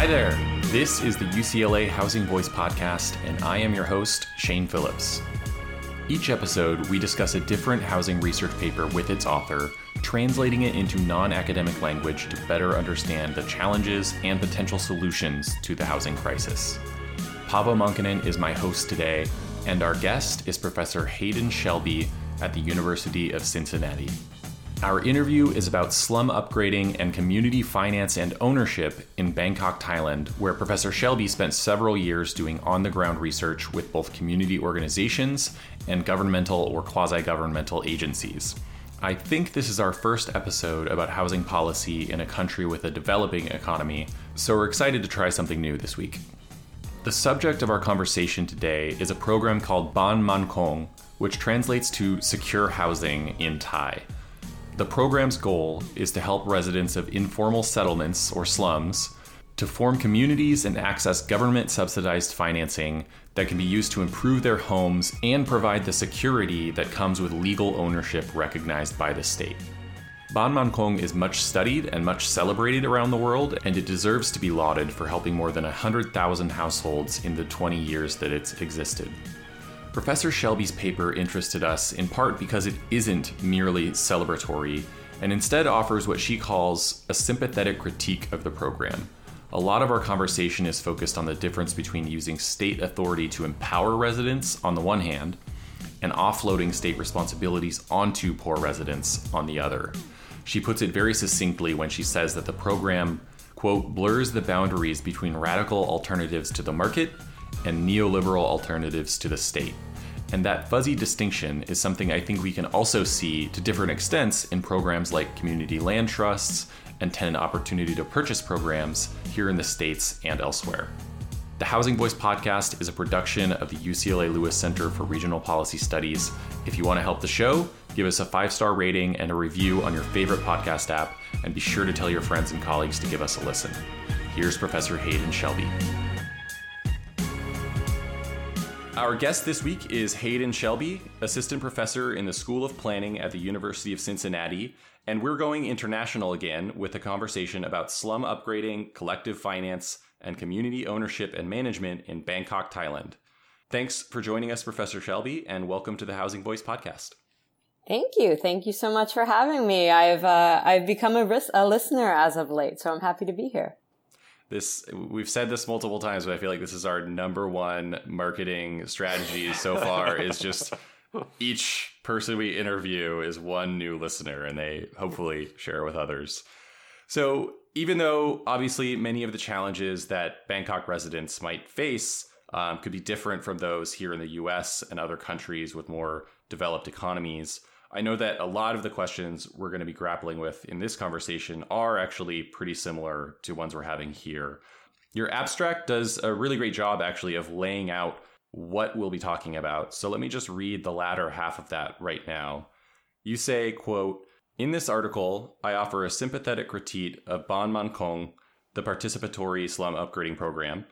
Hi there. This is the UCLA Housing Voice podcast, and I am your host, Shane Phillips. Each episode, we discuss a different housing research paper with its author, translating it into non-academic language to better understand the challenges and potential solutions to the housing crisis. Paavo Mankanen is my host today, and our guest is Professor Hayden Shelby at the University of Cincinnati. Our interview is about slum upgrading and community finance and ownership in Bangkok, Thailand, where Professor Shelby spent several years doing on-the-ground research with both community organizations and governmental or quasi-governmental agencies. I think this is our first episode about housing policy in a country with a developing economy, so we're excited to try something new this week. The subject of our conversation today is a program called Ban Mankong, which translates to secure housing in Thai. The program's goal is to help residents of informal settlements or slums to form communities and access government-subsidized financing that can be used to improve their homes and provide the security that comes with legal ownership recognized by the state. Ban Mankong is much studied and much celebrated around the world, and it deserves to be lauded for helping more than 100,000 households in the 20 years that it's existed. Professor Shelby's paper interested us in part because it isn't merely celebratory and instead offers what she calls a sympathetic critique of the program. A lot of our conversation is focused on the difference between using state authority to empower residents on the one hand and offloading state responsibilities onto poor residents on the other. She puts it very succinctly when she says that the program, quote, blurs the boundaries between radical alternatives to the market and neoliberal alternatives to the state. And that fuzzy distinction is something I think we can also see to different extents in programs like community land trusts and tenant opportunity to purchase programs here in the States and elsewhere. The Housing Voice podcast is a production of the UCLA Lewis Center for Regional Policy Studies. If you want to help the show, give us a 5-star rating and a review on your favorite podcast app, and be sure to tell your friends and colleagues to give us a listen. Here's Professor Hayden Shelby. Our guest this week is Hayden Shelby, assistant professor in the School of Planning at the University of Cincinnati, and we're going international again with a conversation about slum upgrading, collective finance, and community ownership and management in Bangkok, Thailand. Thanks for joining us, Professor Shelby, and welcome to the Housing Voice podcast. Thank you. Thank you so much for having me. I've become a listener as of late, so I'm happy to be here. We've said this multiple times, but I feel like this is our number one marketing strategy so far is just each person we interview is one new listener and they hopefully share with others. So even though obviously many of the challenges that Bangkok residents might face could be different from those here in the US and other countries with more developed economies, I know that a lot of the questions we're going to be grappling with in this conversation are actually pretty similar to ones we're having here. Your abstract does a really great job, actually, of laying out what we'll be talking about. So let me just read the latter half of that right now. You say, quote, in this article, I offer a sympathetic critique of Ban Mankong, the participatory slum upgrading program,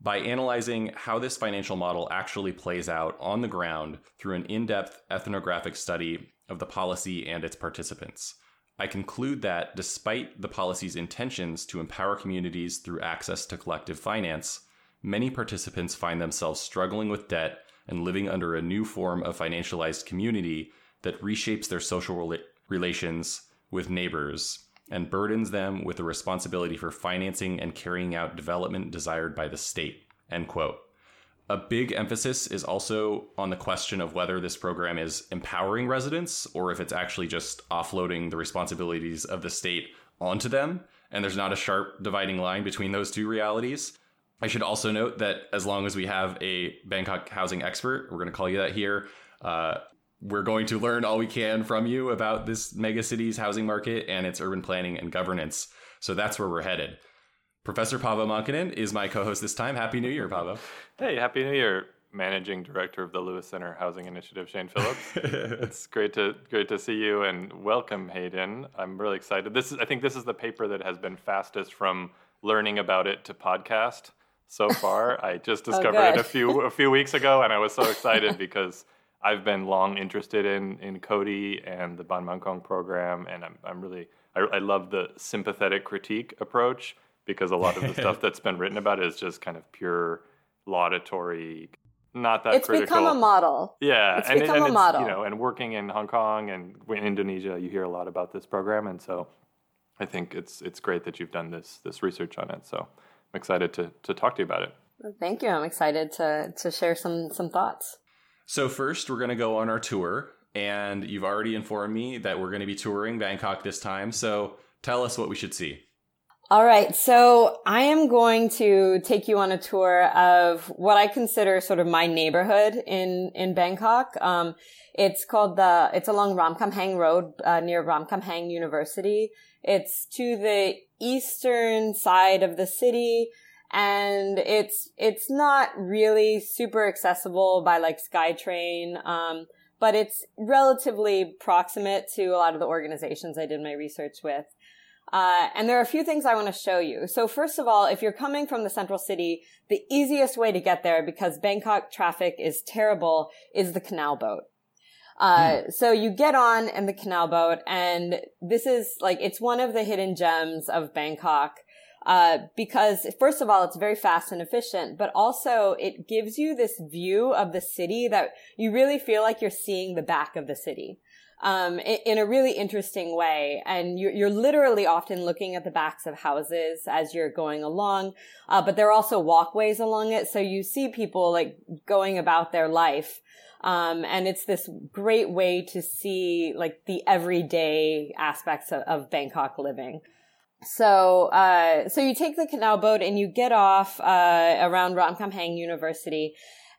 by analyzing how this financial model actually plays out on the ground through an in-depth ethnographic study of the policy and its participants. I conclude that despite the policy's intentions to empower communities through access to collective finance, many participants find themselves struggling with debt and living under a new form of financialized community that reshapes their social relations with neighbors and burdens them with the responsibility for financing and carrying out development desired by the state, end quote. A big emphasis is also on the question of whether this program is empowering residents or if it's actually just offloading the responsibilities of the state onto them, and there's not a sharp dividing line between those two realities. I should also note that as long as we have a Bangkok housing expert, we're going to call you that here, we're going to learn all we can from you about this megacity's housing market and its urban planning and governance. So that's where we're headed. Professor Paavo Mankanen is my co-host this time. Happy New Year, Paavo. Hey, Happy New Year, Managing Director of the Lewis Center Housing Initiative, Shane Phillips. It's great to see you and welcome, Hayden. I'm really excited. I think this is the paper that has been fastest from learning about it to podcast so far. I just discovered it a few weeks ago, and I was so excited because I've been long interested in CODI and the Ban Mankong program, and I love the sympathetic critique approach. because a lot of the stuff that's been written about it is just kind of pure laudatory, not that it's critical. It's become a model. Yeah. It's become a model. You know, and working in Hong Kong and in Indonesia, you hear a lot about this program. And so I think it's great that you've done this research on it. So I'm excited to talk to you about it. Well, thank you. I'm excited to share some thoughts. So first, we're going to go on our tour. And you've already informed me that we're going to be touring Bangkok this time. So tell us what we should see. All right. So I am going to take you on a tour of what I consider sort of my neighborhood in Bangkok. It's along Ramkhamhaeng Road near Ramkhamhaeng University. It's to the eastern side of the city. And it's not really super accessible by like SkyTrain. But it's relatively proximate to a lot of the organizations I did my research with. And there are a few things I want to show you. So first of all, if you're coming from the central city, the easiest way to get there, because Bangkok traffic is terrible, is the canal boat. So you get on in the canal boat, and this is like, it's one of the hidden gems of Bangkok. Because first of all, it's very fast and efficient, but also it gives you this view of the city that you really feel like you're seeing the back of the city, in a really interesting way. And you're literally often looking at the backs of houses as you're going along. But there are also walkways along it. So you see people like going about their life. And it's this great way to see like the everyday aspects of Bangkok living. So you take the canal boat and you get off, around Ramkhamhaeng University.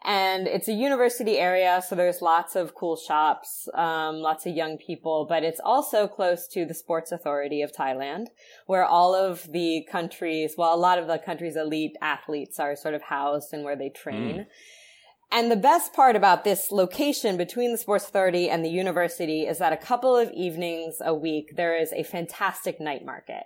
And it's a university area, so there's lots of cool shops, lots of young people, but it's also close to the Sports Authority of Thailand, where a lot of the country's elite athletes are sort of housed and where they train. And the best part about this location between the Sports Authority and the university is that a couple of evenings a week, there is a fantastic night market.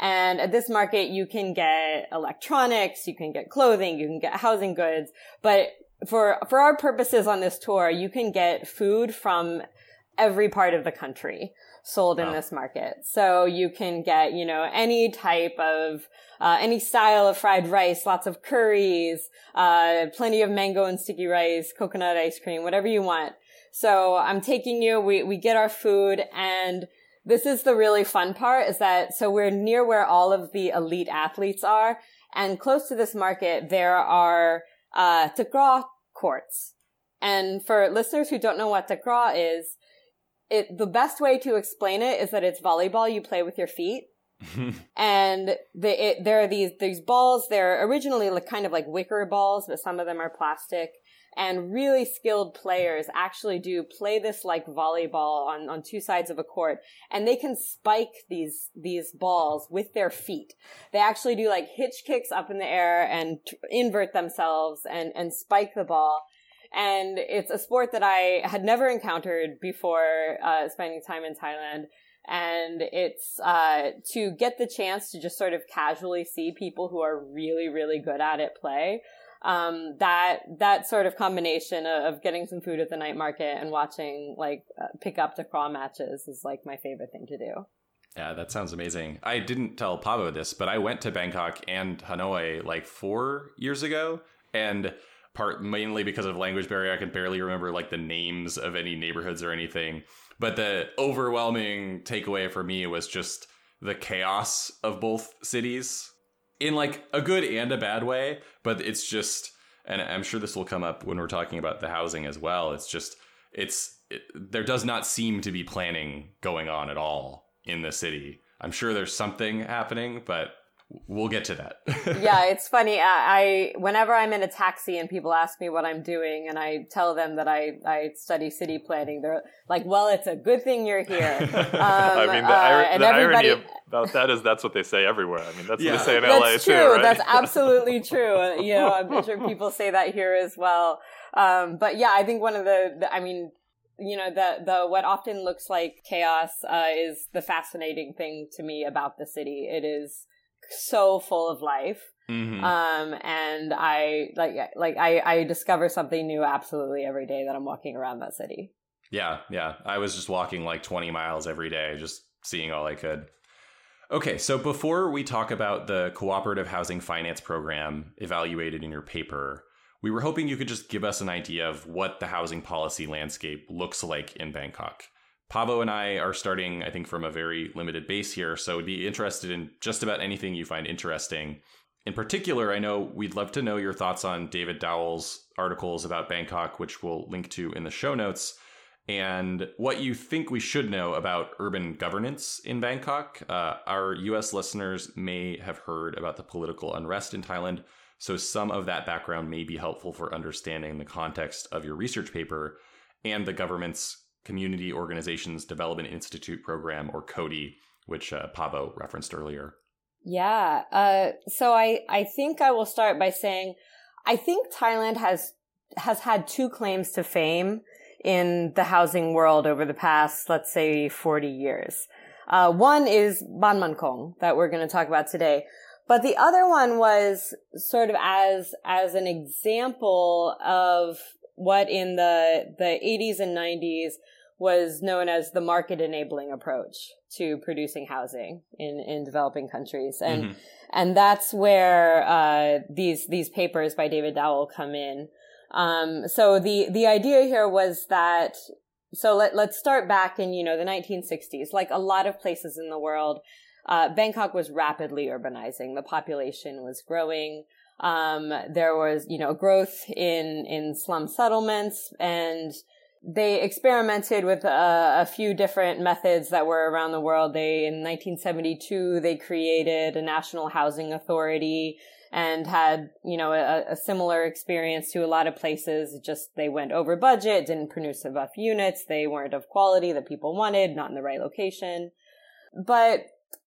And at this market, you can get electronics, you can get clothing, you can get housing goods. But for our purposes on this tour, you can get food from every part of the country sold in this market. So you can get, you know, any type of, any style of fried rice, lots of curries, plenty of mango and sticky rice, coconut ice cream, whatever you want. So I'm taking you, we get our food, and this is the really fun part, is that so we're near where all of the elite athletes are, and close to this market there are takraw courts. And for listeners who don't know what takraw is, the best way to explain it is that it's volleyball you play with your feet. And there are these balls. They're originally kind of like wicker balls, but some of them are plastic. And really skilled players actually do play this like volleyball on two sides of a court. And they can spike these balls with their feet. They actually do like hitch kicks up in the air and invert themselves and spike the ball. And it's a sport that I had never encountered before spending time in Thailand. And it's to get the chance to just sort of casually see people who are really, really good at it play. That sort of combination of getting some food at the night market and watching like pick up takraw matches is like my favorite thing to do. Yeah, that sounds amazing. I didn't tell Paavo this, but I went to Bangkok and Hanoi like 4 years ago, and mainly because of language barrier, I can barely remember like the names of any neighborhoods or anything. But the overwhelming takeaway for me was just the chaos of both cities. In like a good and a bad way, but it's just, and I'm sure this will come up when we're talking about the housing as well, there does not seem to be planning going on at all in the city. I'm sure there's something happening, but we'll get to that. Yeah, it's funny. I whenever I'm in a taxi and people ask me what I'm doing and I tell them that I study city planning, they're like, well, it's a good thing you're here. I mean, the irony about that is that's what they say everywhere. I mean, that's what they say in LA too, right? That's absolutely true. You know, I'm sure people say that here as well. But yeah, I think one of the what often looks like chaos is the fascinating thing to me about the city. It is so full of life. And I discover something new absolutely every day that I'm walking around that city. I was just walking like 20 miles every day, just seeing all I could. Okay, so before we talk about the Cooperative Housing Finance Program evaluated in your paper, we were hoping you could just give us an idea of what the housing policy landscape looks like in Bangkok. Paavo and I are starting, I think, from a very limited base here, so we'd be interested in just about anything you find interesting. In particular, I know we'd love to know your thoughts on David Dowell's articles about Bangkok, which we'll link to in the show notes, and what you think we should know about urban governance in Bangkok. Our U.S. listeners may have heard about the political unrest in Thailand, so some of that background may be helpful for understanding the context of your research paper and the government's Community Organizations Development Institute program, or CODI, which Paavo referenced earlier. Yeah. So I think I will start by saying, I think Thailand has had two claims to fame in the housing world over the past, let's say, 40 years. One is Ban Mankong that we're going to talk about today. But the other one was sort of as an example of what in the 80s and 90s was known as the market enabling approach to producing housing in developing countries. And, mm-hmm. and that's where, these papers by David Dowell come in. So the idea here was that, so let's start back in, the 1960s, like a lot of places in the world, Bangkok was rapidly urbanizing. The population was growing. There was, growth in slum settlements, and they experimented with a few different methods that were around the world. In 1972, they created a National Housing Authority and had, a similar experience to a lot of places. Just they went over budget, didn't produce enough units. They weren't of quality that people wanted, not in the right location. But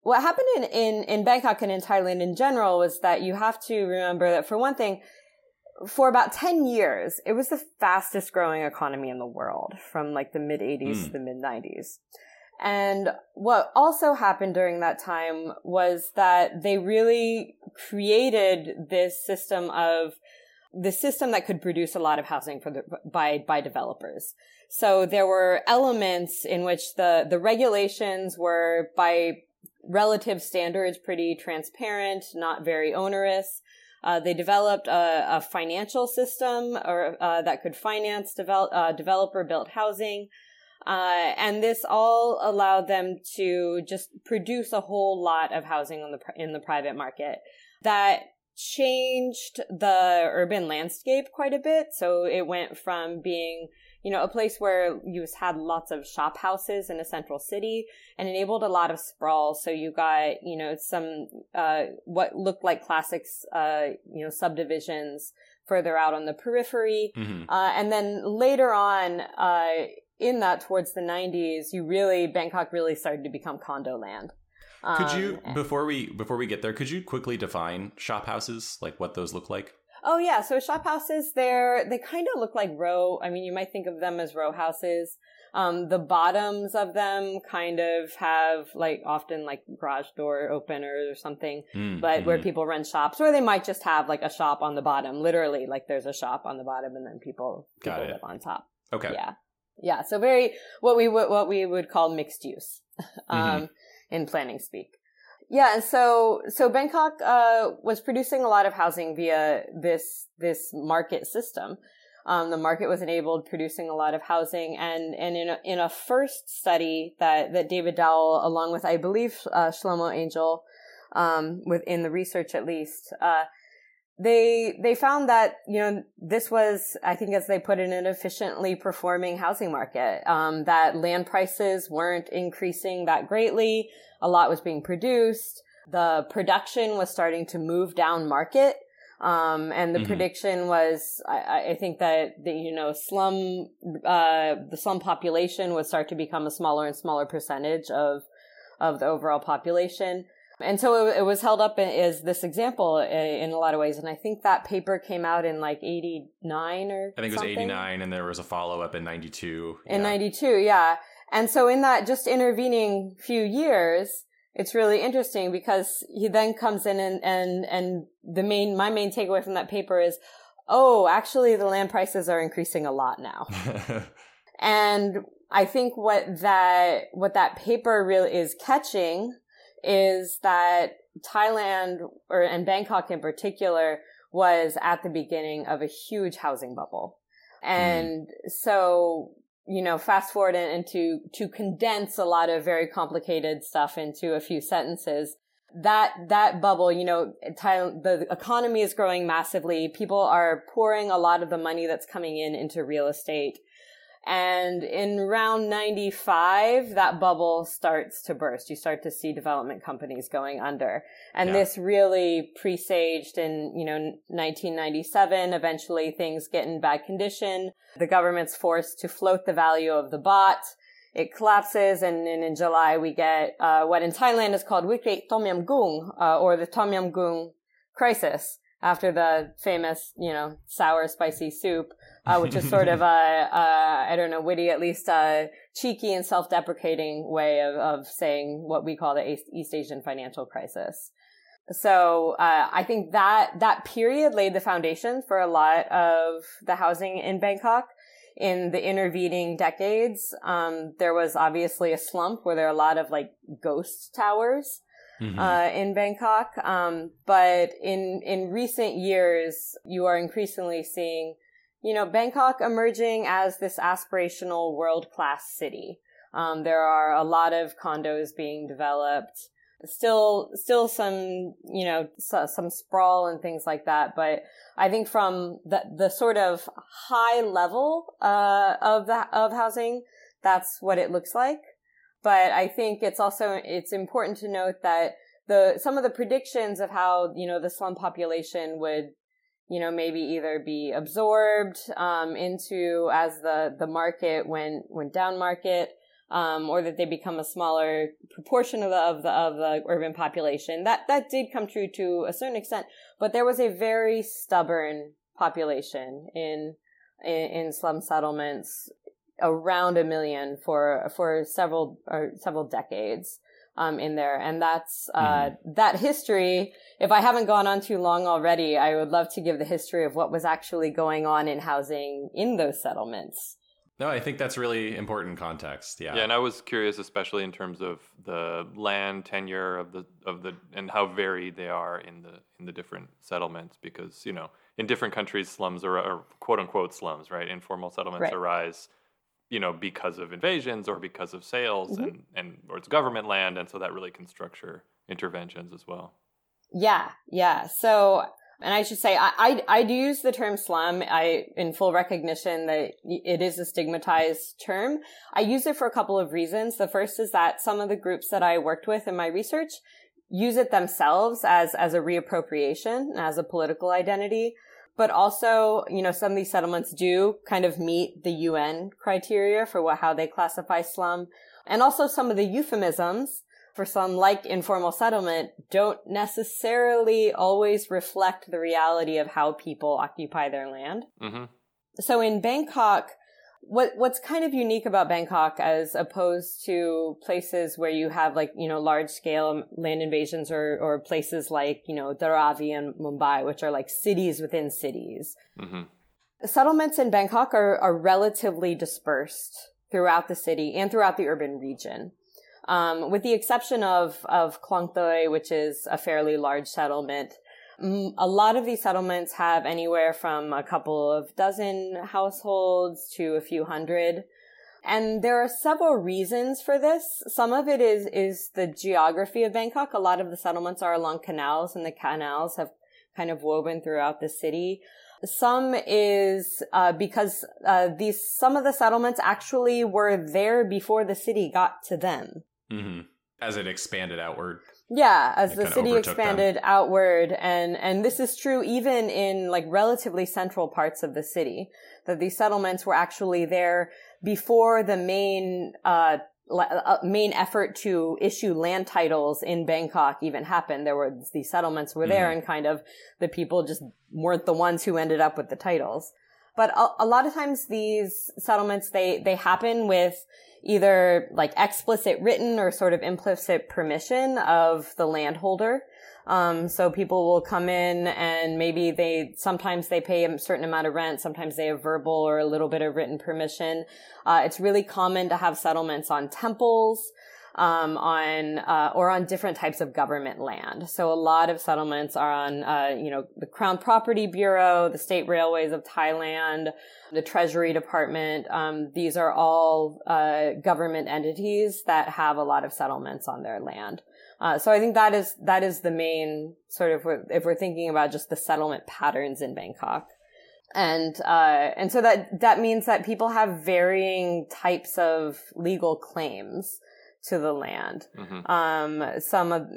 what happened in Bangkok and in Thailand in general was that you have to remember that, for one thing, for about 10 years, it was the fastest growing economy in the world from like the mid 80s to the mid 90s. And what also happened during that time was that they really created this system of the system that could produce a lot of housing by developers. So there were elements in which the regulations were by relative standards pretty transparent, not very onerous. They developed a financial system that could finance developer-built housing. And this all allowed them to just produce a whole lot of housing in the private market. That changed the urban landscape quite a bit. So it went from being, a place where you had lots of shop houses in a central city and enabled a lot of sprawl. So you got, some, what looked like classics, subdivisions further out on the periphery. Mm-hmm. And then later on, in that towards the 90s, Bangkok really started to become condo land. Could you, before we get there, could you quickly define shop houses, like what those look like? Oh yeah, so shop houses, they kind of look like you might think of them as row houses. The bottoms of them kind of have often garage door openers or something, but where people run shops, or they might just have a shop on the bottom, literally there's a shop on the bottom and then people live on top. Okay. Yeah. Yeah. So very, what we would call mixed use. In planning speak. Yeah, so Bangkok was producing a lot of housing via this market system. The market was enabled, producing a lot of housing, and in a first study that David Dowell, along with I believe Shlomo Angel, within the research at least, they found that this was, I think as they put it, an efficiently performing housing market. That land prices weren't increasing that greatly. A lot was being produced. The production was starting to move down market. And the prediction was, I think that the slum population would start to become a smaller and smaller percentage of the overall population. And so it was held up as this example in a lot of ways. And I think that paper came out in 89 or something. I think it was 89, and there was a follow-up in 92. In 92, yeah. And so in that just intervening few years, it's really interesting because he then comes in and my main takeaway from that paper is, actually the land prices are increasing a lot now. And I think what that paper really is catching is that Thailand, and Bangkok in particular, was at the beginning of a huge housing bubble. And so, you know, fast forward and to condense a lot of very complicated stuff into a few sentences, that bubble, you know, the economy is growing massively. People are pouring a lot of the money that's coming in into real estate. And in round 95, that bubble starts to burst. You start to see development companies going under. And this really presaged in, you know, 1997. Eventually things get in bad condition. The government's forced to float the value of the baht. It collapses. And then in July, we get what in Thailand is called Wikrit Tom Yam Goong, or the Tom Yam Goong crisis, after the famous, you know, sour, spicy soup. Which is sort of witty, at least cheeky and self-deprecating way of saying what we call the East Asian financial crisis. So I think that period laid the foundation for a lot of the housing in Bangkok. In the intervening decades, there was obviously a slump where there are a lot of like ghost towers in Bangkok. But in recent years, you are increasingly seeing, you know, Bangkok emerging as this aspirational world-class city. There are a lot of condos being developed, still some, you know, some sprawl and things like that. But I think from the sort of high level, of housing, that's what it looks like. But I think it's important to note that some of the predictions of how, you know, the slum population would, you know, maybe either be absorbed into as the market went down market, or that they become a smaller proportion of the urban population. That did come true to a certain extent, but there was a very stubborn population in slum settlements, around 1 million for several decades. In there. And that's, that history. If I haven't gone on too long already, I would love to give the history of what was actually going on in housing in those settlements. No, I think that's really important context. Yeah. And I was curious, especially in terms of the land tenure of the, and how varied they are in the different settlements, because, you know, in different countries, slums are quote unquote slums, right? Informal settlements arise, you know, because of invasions or because of sales and or it's government land. And so that really can structure interventions as well. Yeah. So, and I should say, I do use the term slum. In full recognition that it is a stigmatized term. I use it for a couple of reasons. The first is that some of the groups that I worked with in my research use it themselves as a reappropriation, as a political identity. But also, you know, some of these settlements do kind of meet the UN criteria for how they classify slum. And also some of the euphemisms for slum, like informal settlement, don't necessarily always reflect the reality of how people occupy their land. Mm-hmm. So in Bangkok, what's kind of unique about Bangkok as opposed to places where you have like, you know, large scale land invasions or places like, you know, Dharavi and Mumbai, which are like cities within cities. Mm-hmm. Settlements in Bangkok are relatively dispersed throughout the city and throughout the urban region. With the exception of Khlong Toei, which is a fairly large settlement. A lot of these settlements have anywhere from a couple of dozen households to a few hundred. And there are several reasons for this. Some of it is the geography of Bangkok. A lot of the settlements are along canals, and the canals have kind of woven throughout the city. Some is because some of the settlements actually were there before the city got to them. Mm-hmm. As it expanded outward. Yeah, as the city expanded outward, and this is true even in like relatively central parts of the city, that these settlements were actually there before the main effort to issue land titles in Bangkok even happened. These settlements were there, and kind of the people just weren't the ones who ended up with the titles. But a lot of times these settlements, they happen with either like explicit written or sort of implicit permission of the landholder. So people will come in and maybe sometimes they pay a certain amount of rent. Sometimes they have verbal or a little bit of written permission. It's really common to have settlements on temples. on different types of government land. So a lot of settlements are on, the Crown Property Bureau, the State Railways of Thailand, the Treasury Department. These are all government entities that have a lot of settlements on their land. So I think that is the main sort of, if we're thinking about just the settlement patterns in Bangkok. And so that means that people have varying types of legal claims to the land. Mm-hmm. Some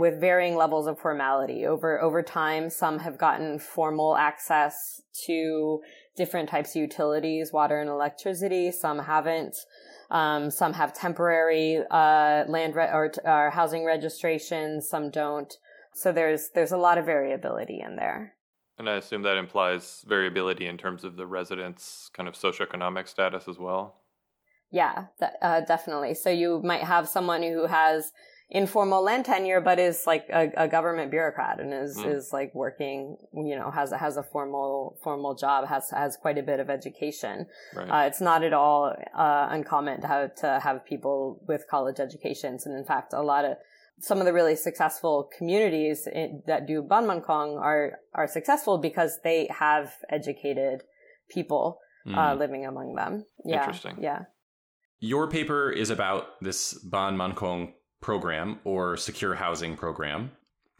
with varying levels of formality over time. Some have gotten formal access to different types of utilities, water and electricity. Some haven't. Some have temporary land or housing registrations. Some don't. So there's a lot of variability in there. And I assume that implies variability in terms of the residents' kind of socioeconomic status as well? Yeah, definitely. So you might have someone who has informal land tenure, but is like a government bureaucrat and is like working, has a formal job, has quite a bit of education. Right. It's not at all uncommon to have people with college educations. And in fact, some of the really successful communities that do Ban Mankong are successful because they have educated people living among them. Yeah. Interesting. Yeah. Your paper is about this Ban Mankong program or secure housing program,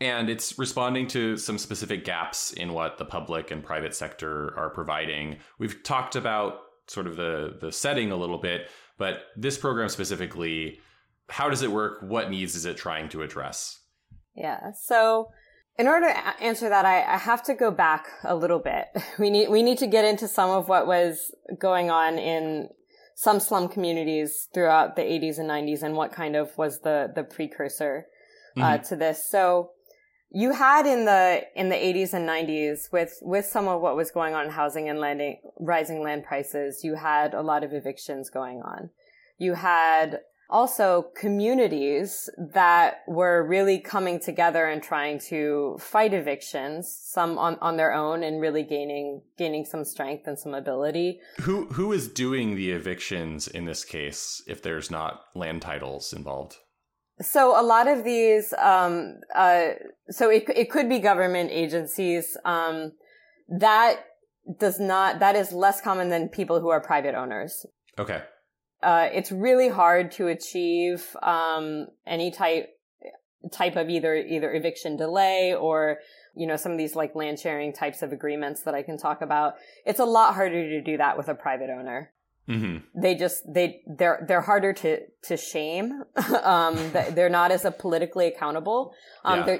and it's responding to some specific gaps in what the public and private sector are providing. We've talked about sort of the setting a little bit, but this program specifically, how does it work? What needs is it trying to address? Yeah. So in order to answer that, I have to go back a little bit. We need to get into some of what was going on in some slum communities throughout the 80s and 90s and what kind of was the precursor to this. So you had in the 80s and 90s with some of what was going on in housing and rising land prices, you had a lot of evictions going on. You had also communities that were really coming together and trying to fight evictions, some on their own and really gaining some strength and some ability. Who is doing the evictions in this case if there's not land titles involved? So a lot of these, so it could be government agencies. That is less common than people who are private owners. Okay. It's really hard to achieve any type of either eviction delay or some of these like land sharing types of agreements that I can talk about. It's a lot harder to do that with a private owner. Mm-hmm. They're harder to shame. They're not as politically accountable.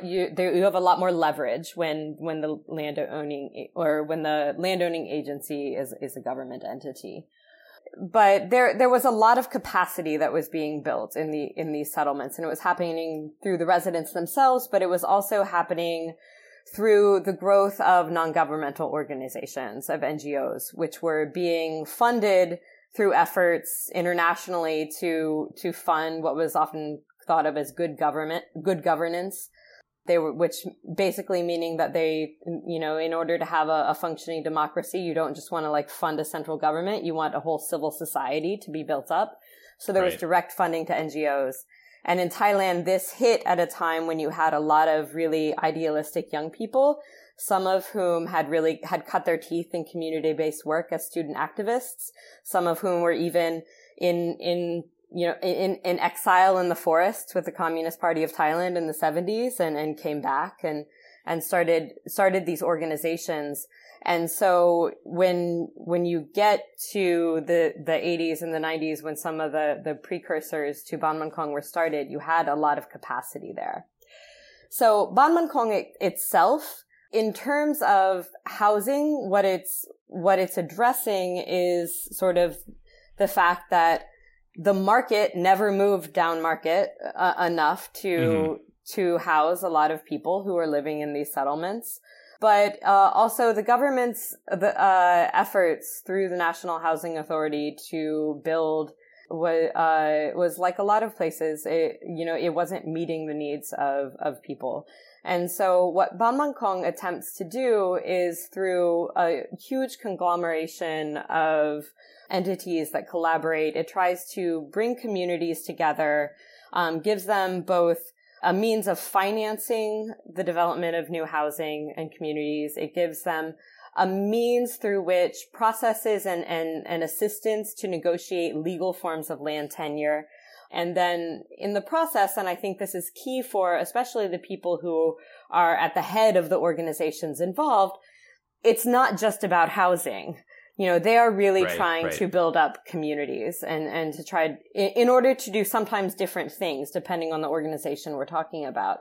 You have a lot more leverage when the landowning agency is a government entity. But there was a lot of capacity that was being built in these settlements, and it was happening through the residents themselves, but it was also happening through the growth of non-governmental organizations, of NGOs, which were being funded through efforts internationally to fund what was often thought of as good governance. They were, which basically meaning that they, in order to have a functioning democracy, you don't just want to like fund a central government. You want a whole civil society to be built up. So there was direct funding to NGOs. And in Thailand, this hit at a time when you had a lot of really idealistic young people, some of whom had cut their teeth in community-based work as student activists, some of whom were even in exile in the forests with the Communist Party of Thailand in the 70s and came back and started these organizations. And so when you get to the 80s and the 90s, when some of the precursors to Ban Mankong were started, you had a lot of capacity there. So Ban Mankong itself, in terms of housing, what it's addressing is sort of the fact that the market never moved down market enough to house a lot of people who are living in these settlements. But also the government's efforts through the National Housing Authority to build was like a lot of places, it wasn't meeting the needs of people. And so what Ban Mankong attempts to do is through a huge conglomeration of entities that collaborate, it tries to bring communities together gives them both a means of financing the development of new housing and communities. It gives them a means through which processes and assistance to negotiate legal forms of land tenure. And then in the process, and I think this is key for especially the people who are at the head of the organizations involved, it's not just about housing. You know, they are really trying to build up communities and to try in order to do sometimes different things depending on the organization we're talking about.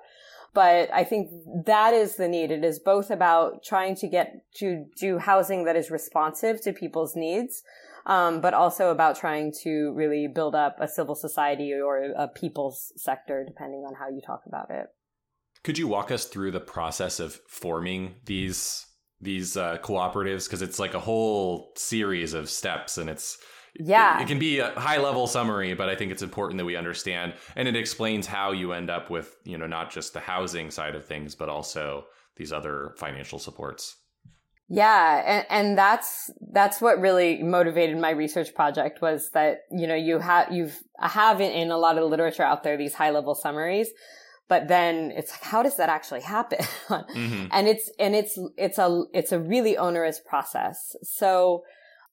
But I think that is the need. It is both about trying to get to do housing that is responsive to people's needs, but also about trying to really build up a civil society or a people's sector, depending on how you talk about it. Could you walk us through the process of forming these cooperatives? Because it's like a whole series of steps, and it's it can be a high level summary, but I think it's important that we understand, and it explains how you end up with, you know, not just the housing side of things, but also these other financial supports. Yeah. And that's what really motivated my research project was that, you know, you have in a lot of literature out there, these high level summaries, but then it's like, how does that actually happen? Mm-hmm. And it's a really onerous process. So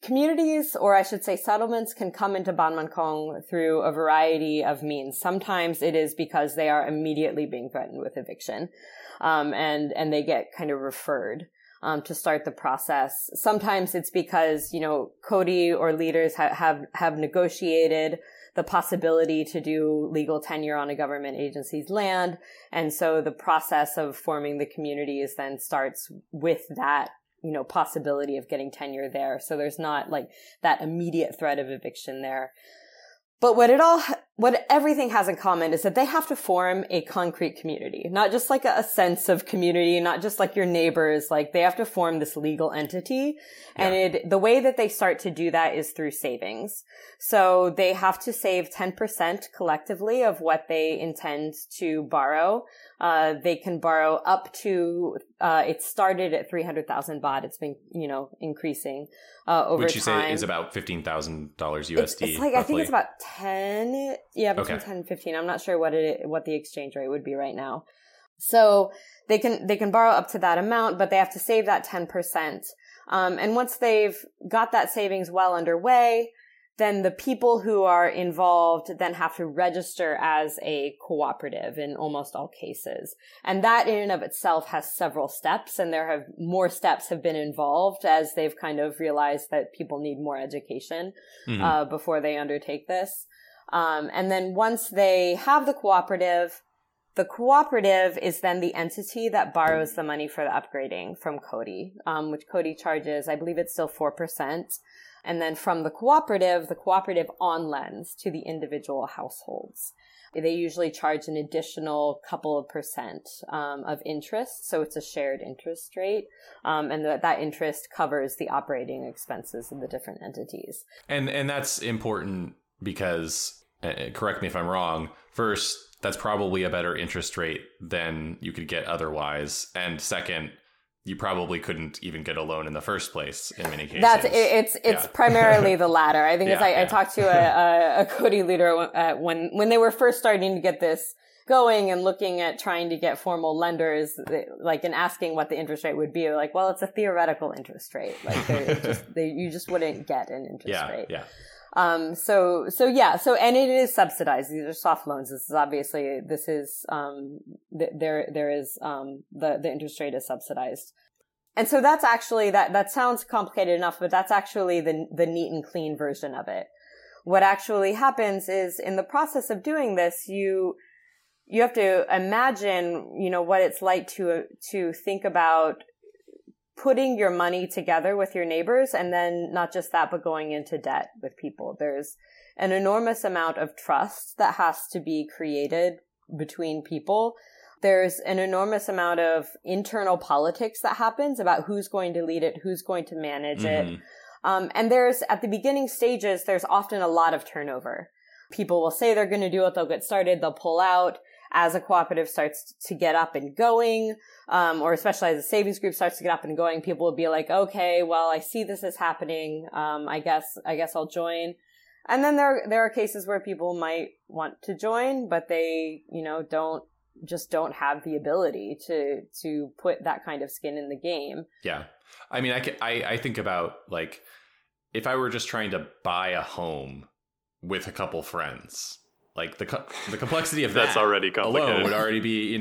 communities, or I should say settlements, can come into Ban Mankong through a variety of means. Sometimes it is because they are immediately being threatened with eviction. And they get kind of referred to start the process. Sometimes it's because, you know, CODI or leaders have negotiated the possibility to do legal tenure on a government agency's land. And so the process of forming the communities then starts with that, you know, possibility of getting tenure there. So there's not like that immediate threat of eviction there. But what everything has in common is that they have to form a concrete community, not just like a sense of community, not just like your neighbors, like they have to form this legal entity. Yeah. And the way that they start to do that is through savings. So they have to save 10% collectively of what they intend to borrow. They can borrow up to, it started at 300,000 baht. It's been, you know, increasing over time. Which you say is about $15,000 USD. It's like, roughly. I think it's about 10. Yeah, between 10 and 15. I'm not sure what the exchange rate would be right now. So they can borrow up to that amount, but they have to save that 10%. And once they've got that savings well underway, then the people who are involved then have to register as a cooperative in almost all cases. And that in and of itself has several steps, and more steps have been involved as they've kind of realized that people need more education before they undertake this. And then once they have the cooperative is then the entity that borrows the money for the upgrading from CODI, which CODI charges, I believe it's still 4%. And then from the cooperative on-lends to the individual households. They usually charge an additional couple of percent of interest, so it's a shared interest rate, and that interest covers the operating expenses of the different entities. And that's important because, correct me if I'm wrong, first, that's probably a better interest rate than you could get otherwise, and second, you probably couldn't even get a loan in the first place in many cases. It's primarily the latter. I think I talked to a CODI leader when they were first starting to get this going and looking at trying to get formal lenders, like, and asking what the interest rate would be. They're like, well, it's a theoretical interest rate. Like you just wouldn't get an interest rate. Yeah. And it is subsidized. These are soft loans. The interest rate is subsidized. And so that's actually, that sounds complicated enough, but that's actually the neat and clean version of it. What actually happens is in the process of doing this, you have to imagine, you know, what it's like to think about putting your money together with your neighbors, and then not just that, but going into debt with people. There's an enormous amount of trust that has to be created between people. There's an enormous amount of internal politics that happens about who's going to lead it, who's going to manage it. And there's, at the beginning stages, there's often a lot of turnover. People will say they're going to do it, they'll get started, they'll pull out. As a cooperative starts to get up and going, or especially as a savings group starts to get up and going, people will be like, okay, well, I see this is happening. I guess I'll join. And then there are cases where people might want to join, but they, don't have the ability to put that kind of skin in the game. Yeah. I mean, I think about, like, if I were just trying to buy a home with a couple friends, like the complexity of that that's already complicated. Alone would already be,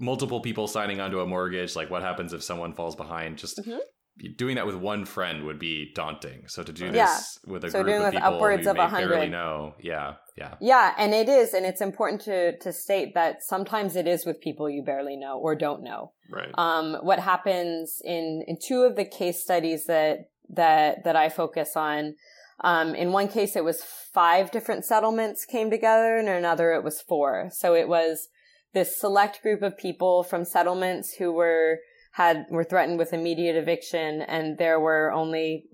multiple people signing onto a mortgage. Like, what happens if someone falls behind? Just doing that with one friend would be daunting. So to do this with a group of people upwards of 100, barely know. Yeah. And it is. And it's important to state that sometimes it is with people you barely know or don't know. Right. What happens in two of the case studies that I focus on, in one case, it was 5 different settlements came together, and in another, it was 4. So it was this select group of people from settlements who were threatened with immediate eviction, and there were only,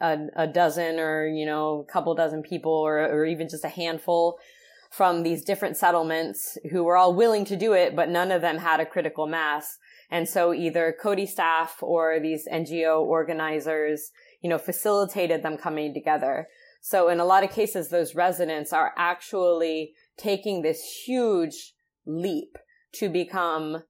a dozen or, a couple dozen people or even just a handful from these different settlements who were all willing to do it, but none of them had a critical mass. And so either CODI staff or these NGO organizers, facilitated them coming together. So in a lot of cases, those residents are actually taking this huge leap to become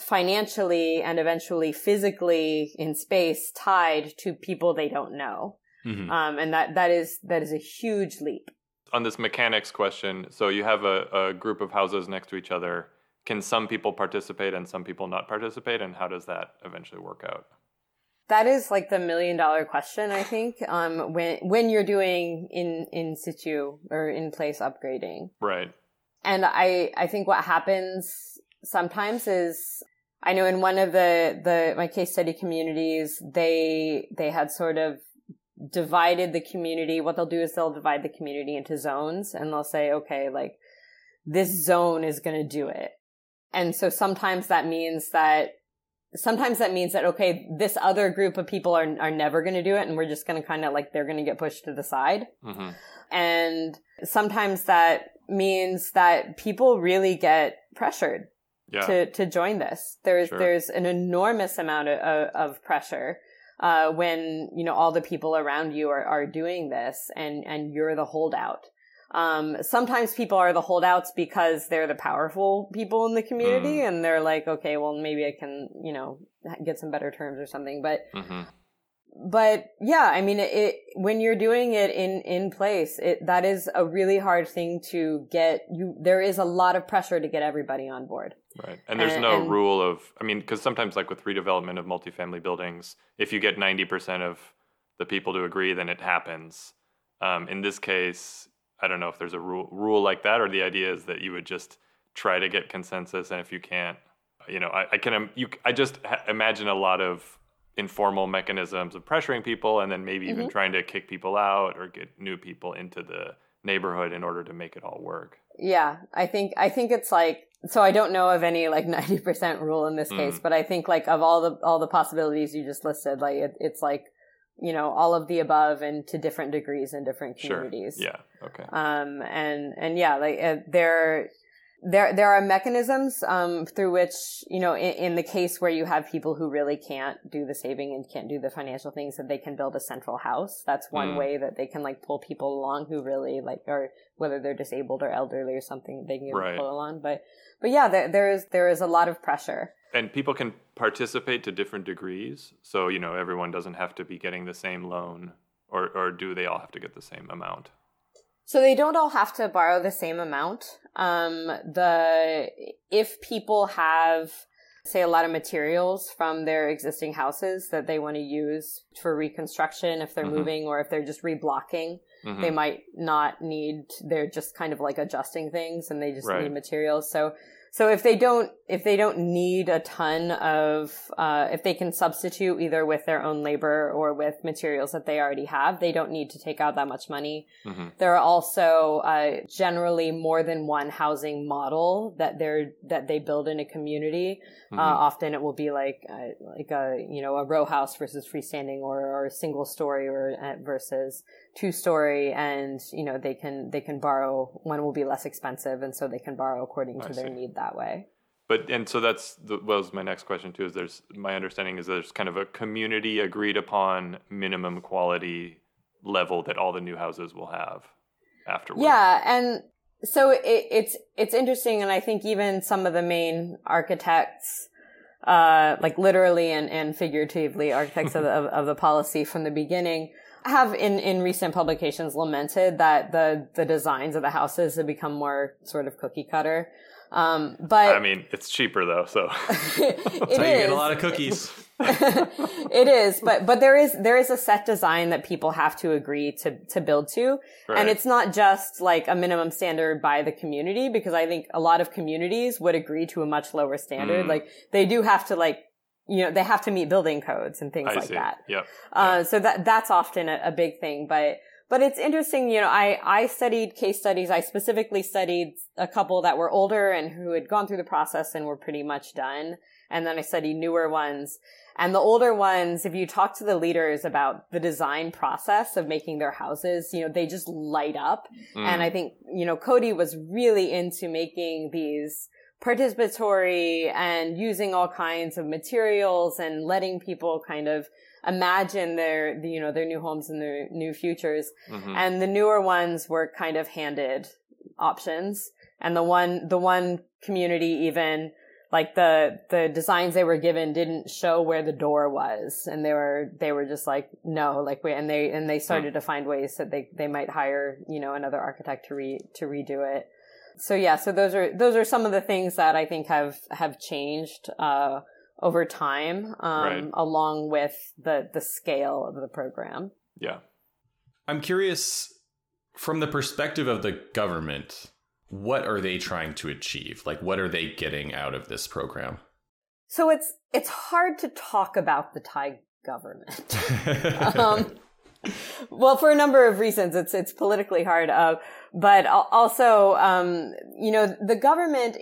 financially and eventually physically in space tied to people they don't know. Mm-hmm. And that is a huge leap. On this mechanics question, so you have a group of houses next to each other. Can some people participate and some people not participate? And how does that eventually work out? That is like the $1 million question, I think, when you're doing in situ or in place upgrading. Right. And I think what happens sometimes is, I know in one of my case study communities, they had sort of divided the community. What they'll do is they'll divide the community into zones, and they'll say, okay, like, this zone is going to do it. And so sometimes that means that, okay, this other group of people are never going to do it. And we're just going to kind of like, they're going to get pushed to the side. Mm-hmm. And sometimes that means that people really get pressured. Yeah. To join this. There's an enormous amount of pressure when all the people around you are doing this and you're the holdout. Sometimes people are the holdouts because they're the powerful people in the community and they're like, okay, well, maybe I can get some better terms or something. But yeah, I mean, it when you're doing it in place, that is a really hard thing to get. There is a lot of pressure to get everybody on board. Right. And there's no rule of, I mean, because sometimes like with redevelopment of multifamily buildings, if you get 90% of the people to agree, then it happens. In this case, I don't know if there's a rule like that, or the idea is that you would just try to get consensus. And if you can't, I just imagine a lot of informal mechanisms of pressuring people and then maybe even trying to kick people out or get new people into the neighborhood in order to make it all work. Yeah, I think it's like, so I don't know of any like 90% rule in this case, but I think like of all the possibilities you just listed, like it's like, all of the above and to different degrees in different communities. Sure. Yeah. Okay. And yeah, like there are mechanisms through which, in the case where you have people who really can't do the saving and can't do the financial things, that they can build a central house. That's one way that they can like pull people along who really like, or whether they're disabled or elderly or something, they can pull along. But yeah, there is a lot of pressure. And people can participate to different degrees. So, everyone doesn't have to be getting the same loan, or do they all have to get the same amount? So they don't all have to borrow the same amount. If people have, say, a lot of materials from their existing houses that they want to use for reconstruction, if they're moving or if they're just reblocking, they might not need, they're just kind of like adjusting things and they just need materials. So if they don't need a ton of, if they can substitute either with their own labor or with materials that they already have, they don't need to take out that much money. Mm-hmm. There are also generally more than one housing model that they build in a community. Often it will be like a row house versus freestanding or a single story or versus two story, and they can borrow. One will be less expensive, and so they can borrow according to their need that way. But and so that was my next question too. Is my understanding is there's kind of a community agreed upon minimum quality level that all the new houses will have. afterwards. Yeah, and so it's interesting, and I think even some of the main architects, like literally and figuratively architects of the policy from the beginning, have in recent publications lamented that the designs of the houses have become more sort of cookie cutter. But I mean, it's cheaper though, so you get a lot of cookies. It is, but there is a set design that people have to agree to build to, right. And it's not just like a minimum standard by the community, because I think a lot of communities would agree to a much lower standard. Like they do have to they have to meet building codes and things that. Yep. So that's often a big thing, but it's interesting, I studied case studies. I specifically studied a couple that were older and who had gone through the process and were pretty much done. And then I studied newer ones. And the older ones, if you talk to the leaders about the design process of making their houses, they just light up. And I think, CODI was really into making these participatory and using all kinds of materials and letting people kind of imagine their new homes and their new futures. And the newer ones were kind of handed options. And the one community, even like the designs they were given didn't show where the door was. And they were just like, no, like we, and they started to find ways that they might hire, another architect to redo it. So yeah, so those are some of the things that I think have changed over time, along with the scale of the program. Yeah. I'm curious, from the perspective of the government, what are they trying to achieve? Like, what are they getting out of this program? So it's hard to talk about the Thai government. Well, for a number of reasons, it's politically hard. But also, the government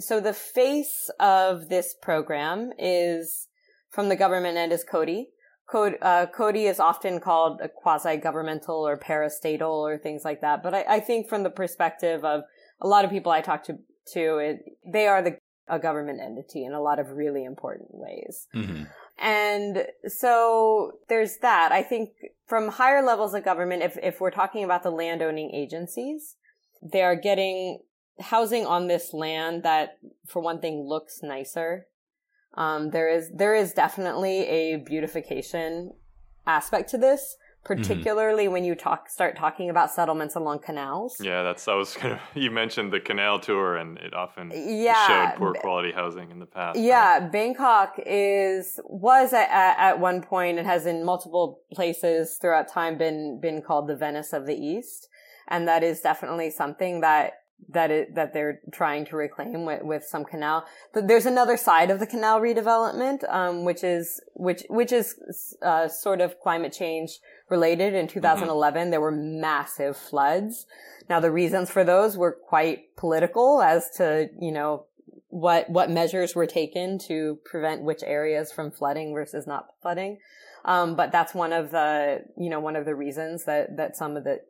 so the face of this program is from the government and is CODI. CODI is often called a quasi-governmental or parastatal or things like that. But I think from the perspective of a lot of people I talk to they are a government entity in a lot of really important ways. Mm-hmm. And so there's that. I think from higher levels of government, if we're talking about the landowning agencies, they are getting housing on this land that, for one thing, looks nicer. There is definitely a beautification aspect to this, particularly when you start talking about settlements along canals. Yeah, you mentioned the canal tour, and it often showed poor quality housing in the past. Yeah, right? Bangkok was at one point, it has in multiple places throughout time been called the Venice of the East, and that is definitely something that they're trying to reclaim with some canal. But there's another side of the canal redevelopment, which is sort of climate change related. In 2011, there were massive floods. Now, the reasons for those were quite political as to, what measures were taken to prevent which areas from flooding versus not flooding. But that's one of the reasons that some of the,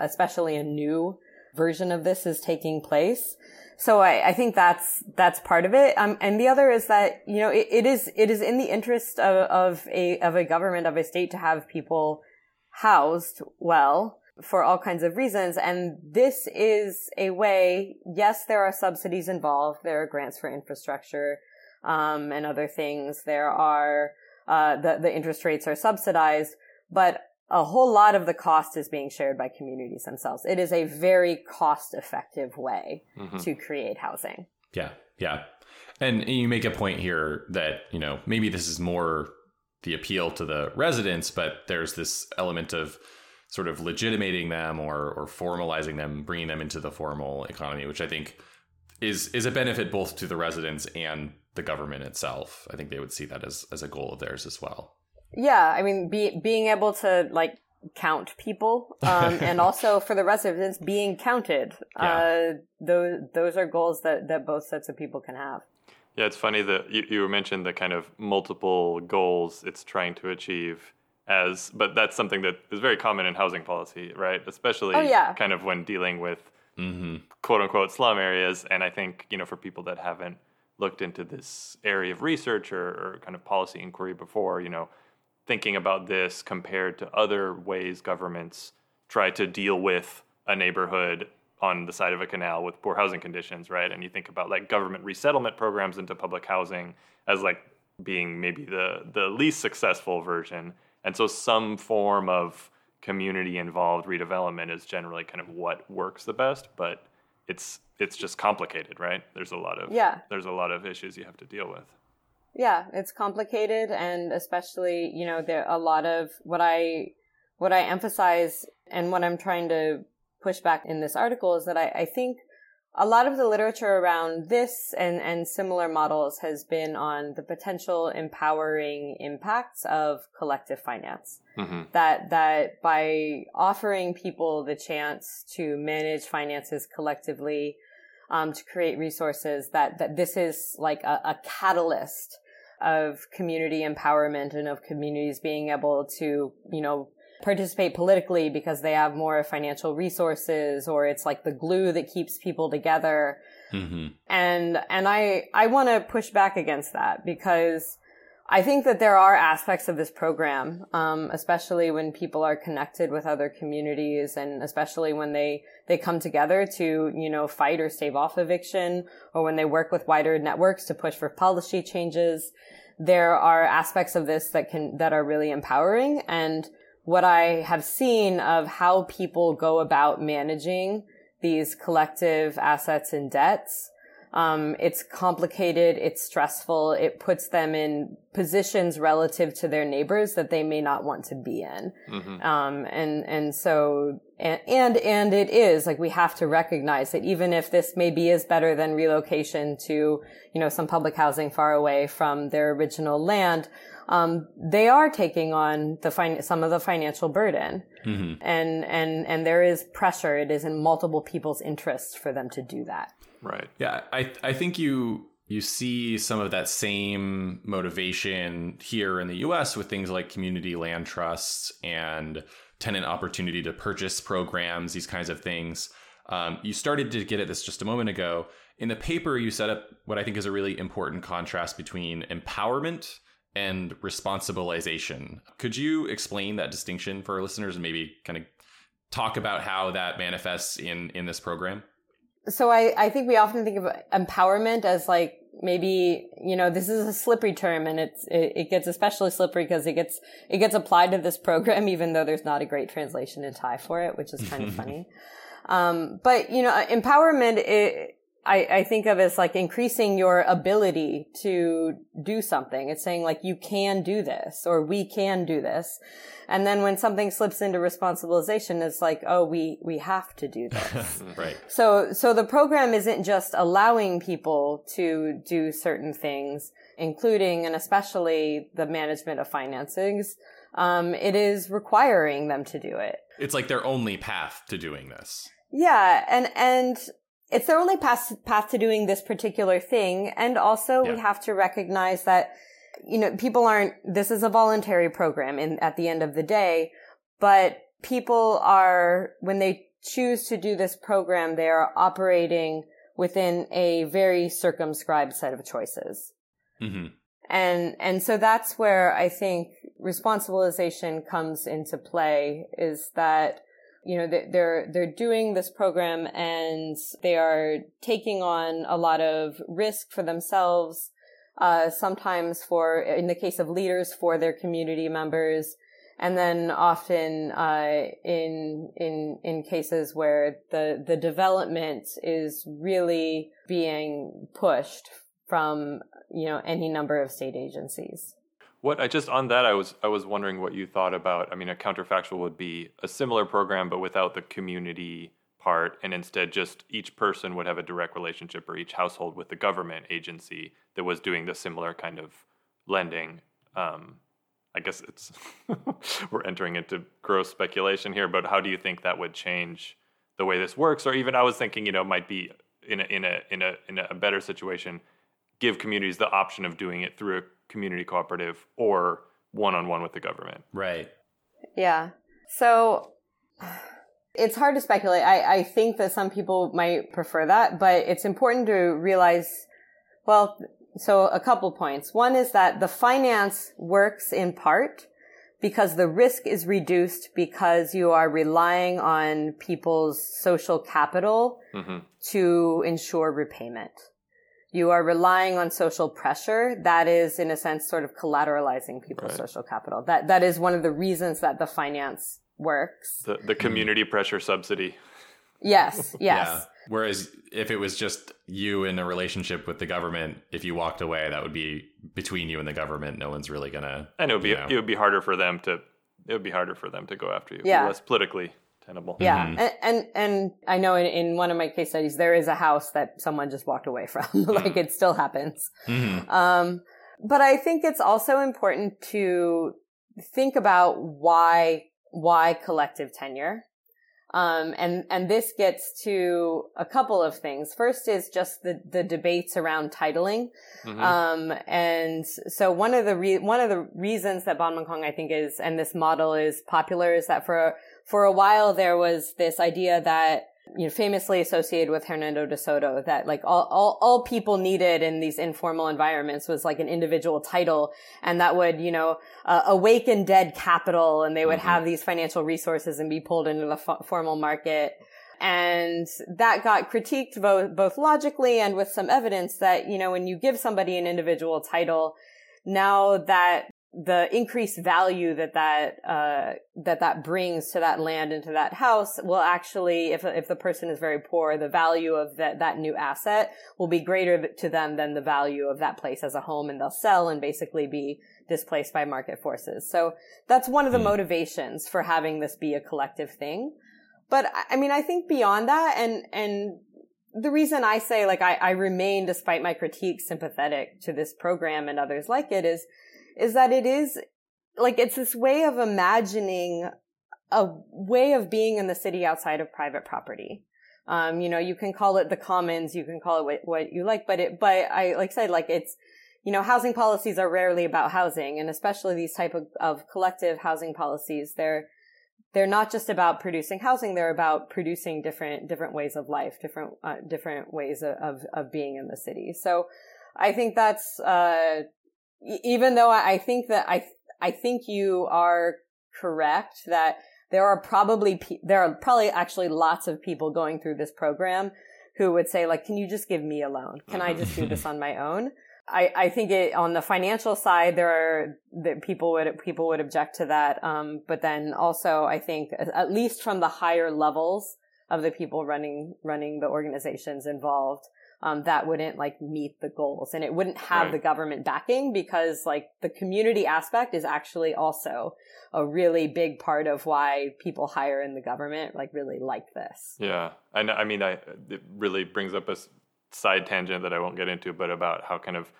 especially a new version of this is taking place. So I think that's part of it. And the other is that, it is in the interest of a government, of a state, to have people housed well for all kinds of reasons. And this is a way, yes, there are subsidies involved. There are grants for infrastructure, and other things. There are, the interest rates are subsidized, but a whole lot of the cost is being shared by communities themselves. It is a very cost-effective way to create housing. Yeah, yeah. And you make a point here that, maybe this is more the appeal to the residents, but there's this element of sort of legitimating them or formalizing them, bringing them into the formal economy, which I think is a benefit both to the residents and the government itself. I think they would see that as a goal of theirs as well. Yeah, I mean, being able to count people, and also for the residents being counted. Yeah. Those are goals that both sets of people can have. Yeah, it's funny that you mentioned the kind of multiple goals it's trying to achieve, but that's something that is very common in housing policy, right? Especially kind of when dealing with quote unquote slum areas. And I think, for people that haven't looked into this area of research or kind of policy inquiry before, thinking about this compared to other ways governments try to deal with a neighborhood on the side of a canal with poor housing conditions, right? And you think about like government resettlement programs into public housing as like being maybe the least successful version. And so some form of community-involved redevelopment is generally kind of what works the best, but it's just complicated, right? There's a lot of issues you have to deal with. Yeah, it's complicated, and especially, you know, there a lot of what I emphasize and what I'm trying to push back in this article is that I think a lot of the literature around this and similar models has been on the potential empowering impacts of collective finance. Mm-hmm. That by offering people the chance to manage finances collectively, to create resources, that this is like a catalyst of community empowerment and of communities being able to, you know, participate politically because they have more financial resources, or it's like the glue that keeps people together. Mm-hmm. And I want to push back against that, because I think that there are aspects of this program, especially when people are connected with other communities, and especially when they come together to, you know, fight or stave off eviction, or when they work with wider networks to push for policy changes. There are aspects of this that are really empowering. And what I have seen of how people go about managing these collective assets and debts, it's complicated, it's stressful, it puts them in positions relative to their neighbors that they may not want to be in. Mm-hmm. And so it is like we have to recognize that even if this maybe is better than relocation to, you know, some public housing far away from their original land, they are taking on some of the financial burden. Mm-hmm. And there is pressure. It is in multiple people's interests for them to do that. Right. Yeah. I think you see some of that same motivation here in the US with things like community land trusts and tenant opportunity to purchase programs, these kinds of things. You started to get at this just a moment ago. In the paper, you set up what I think is a really important contrast between empowerment and responsibilization. Could you explain that distinction for our listeners and maybe kind of talk about how that manifests in this program? So I think we often think of empowerment as like, maybe, you know, this is a slippery term, and it gets especially slippery because it gets applied to this program, even though there's not a great translation in Thai for it, which is kind of funny. But, you know, empowerment, I think of as like increasing your ability to do something. It's saying like, you can do this, or we can do this. And then when something slips into responsibilization, it's like, oh, we have to do this. Right. So the program isn't just allowing people to do certain things, including and especially the management of finances. It is requiring them to do it. It's like their only path to doing this. Yeah. And it's their only path to doing this particular thing. And also we have to recognize that, you know, this is a voluntary program at the end of the day, but people are, when they choose to do this program, they are operating within a very circumscribed set of choices. Mm-hmm. And so that's where I think responsibilization comes into play, is that, you know, they're doing this program and they are taking on a lot of risk for themselves, sometimes in the case of leaders, for their community members. And then often, in cases where the development is really being pushed from, you know, any number of state agencies. I was wondering what you thought about. I mean, a counterfactual would be a similar program, but without the community part, and instead just each person would have a direct relationship, or each household, with the government agency that was doing the similar kind of lending. I guess it's we're entering into gross speculation here, but how do you think that would change the way this works? Or even I was thinking, you know, might be in a better situation, give communities the option of doing it through a community cooperative or one-on-one with the government. Right. Yeah. So it's hard to speculate. I think that some people might prefer that, but it's important to realize, well, so a couple points. One is that the finance works in part because the risk is reduced because you are relying on people's social capital mm-hmm. to ensure repayment. You are relying on social pressure. That is, in a sense, sort of collateralizing people's right. social capital. That is one of the reasons that the finance works. The community pressure subsidy. Yes, yes. Yeah. Whereas if it was just you in a relationship with the government, if you walked away, that would be between you and the government. No one's really gonna. And it would be harder for them to. It would be harder for them to go after you. Yeah. Less politically tenable. Yeah, mm-hmm. and I know in one of my case studies there is a house that someone just walked away from. Like it still happens. Mm-hmm. But I think it's also important to think about why collective tenure. And this gets to a couple of things. First is just the debates around titling. Mm-hmm. And so one of the reasons that Ban Mankong, I think, is, and this model is popular, is that for a while there was this idea that, you know, famously associated with Hernando de Soto, that like all people needed in these informal environments was like an individual title, and that would, you know, awaken dead capital, and they would mm-hmm. have these financial resources and be pulled into the formal market. And that got critiqued both logically and with some evidence that, you know, when you give somebody an individual title, now that the increased value that brings to that land and to that house will actually, if the person is very poor, the value of that new asset will be greater to them than the value of that place as a home, and they'll sell and basically be displaced by market forces. So that's one of the motivations for having this be a collective thing. But I mean, I think beyond that, and the reason I say, like, I remain, despite my critique, sympathetic to this program and others like it is that it is, like, it's this way of imagining a way of being in the city outside of private property. You know, you can call it the commons, you can call it what you like, but I, like I said, like, it's, you know, housing policies are rarely about housing, and especially these type of collective housing policies, they're not just about producing housing, they're about producing different ways of life, different ways of being in the city. So I think that's, even though I think that I think you are correct that there are probably actually lots of people going through this program who would say, like, can you just give me a loan? Can I just do this on my own? I think on the financial side, people would object to that. But then also I think at least from the higher levels of the people running the organizations involved, that wouldn't, like, meet the goals, and it wouldn't have right. the government backing, because, like, the community aspect is actually also a really big part of why people higher in the government, like, really like this. Yeah. It really brings up a side tangent that I won't get into, but about how kind of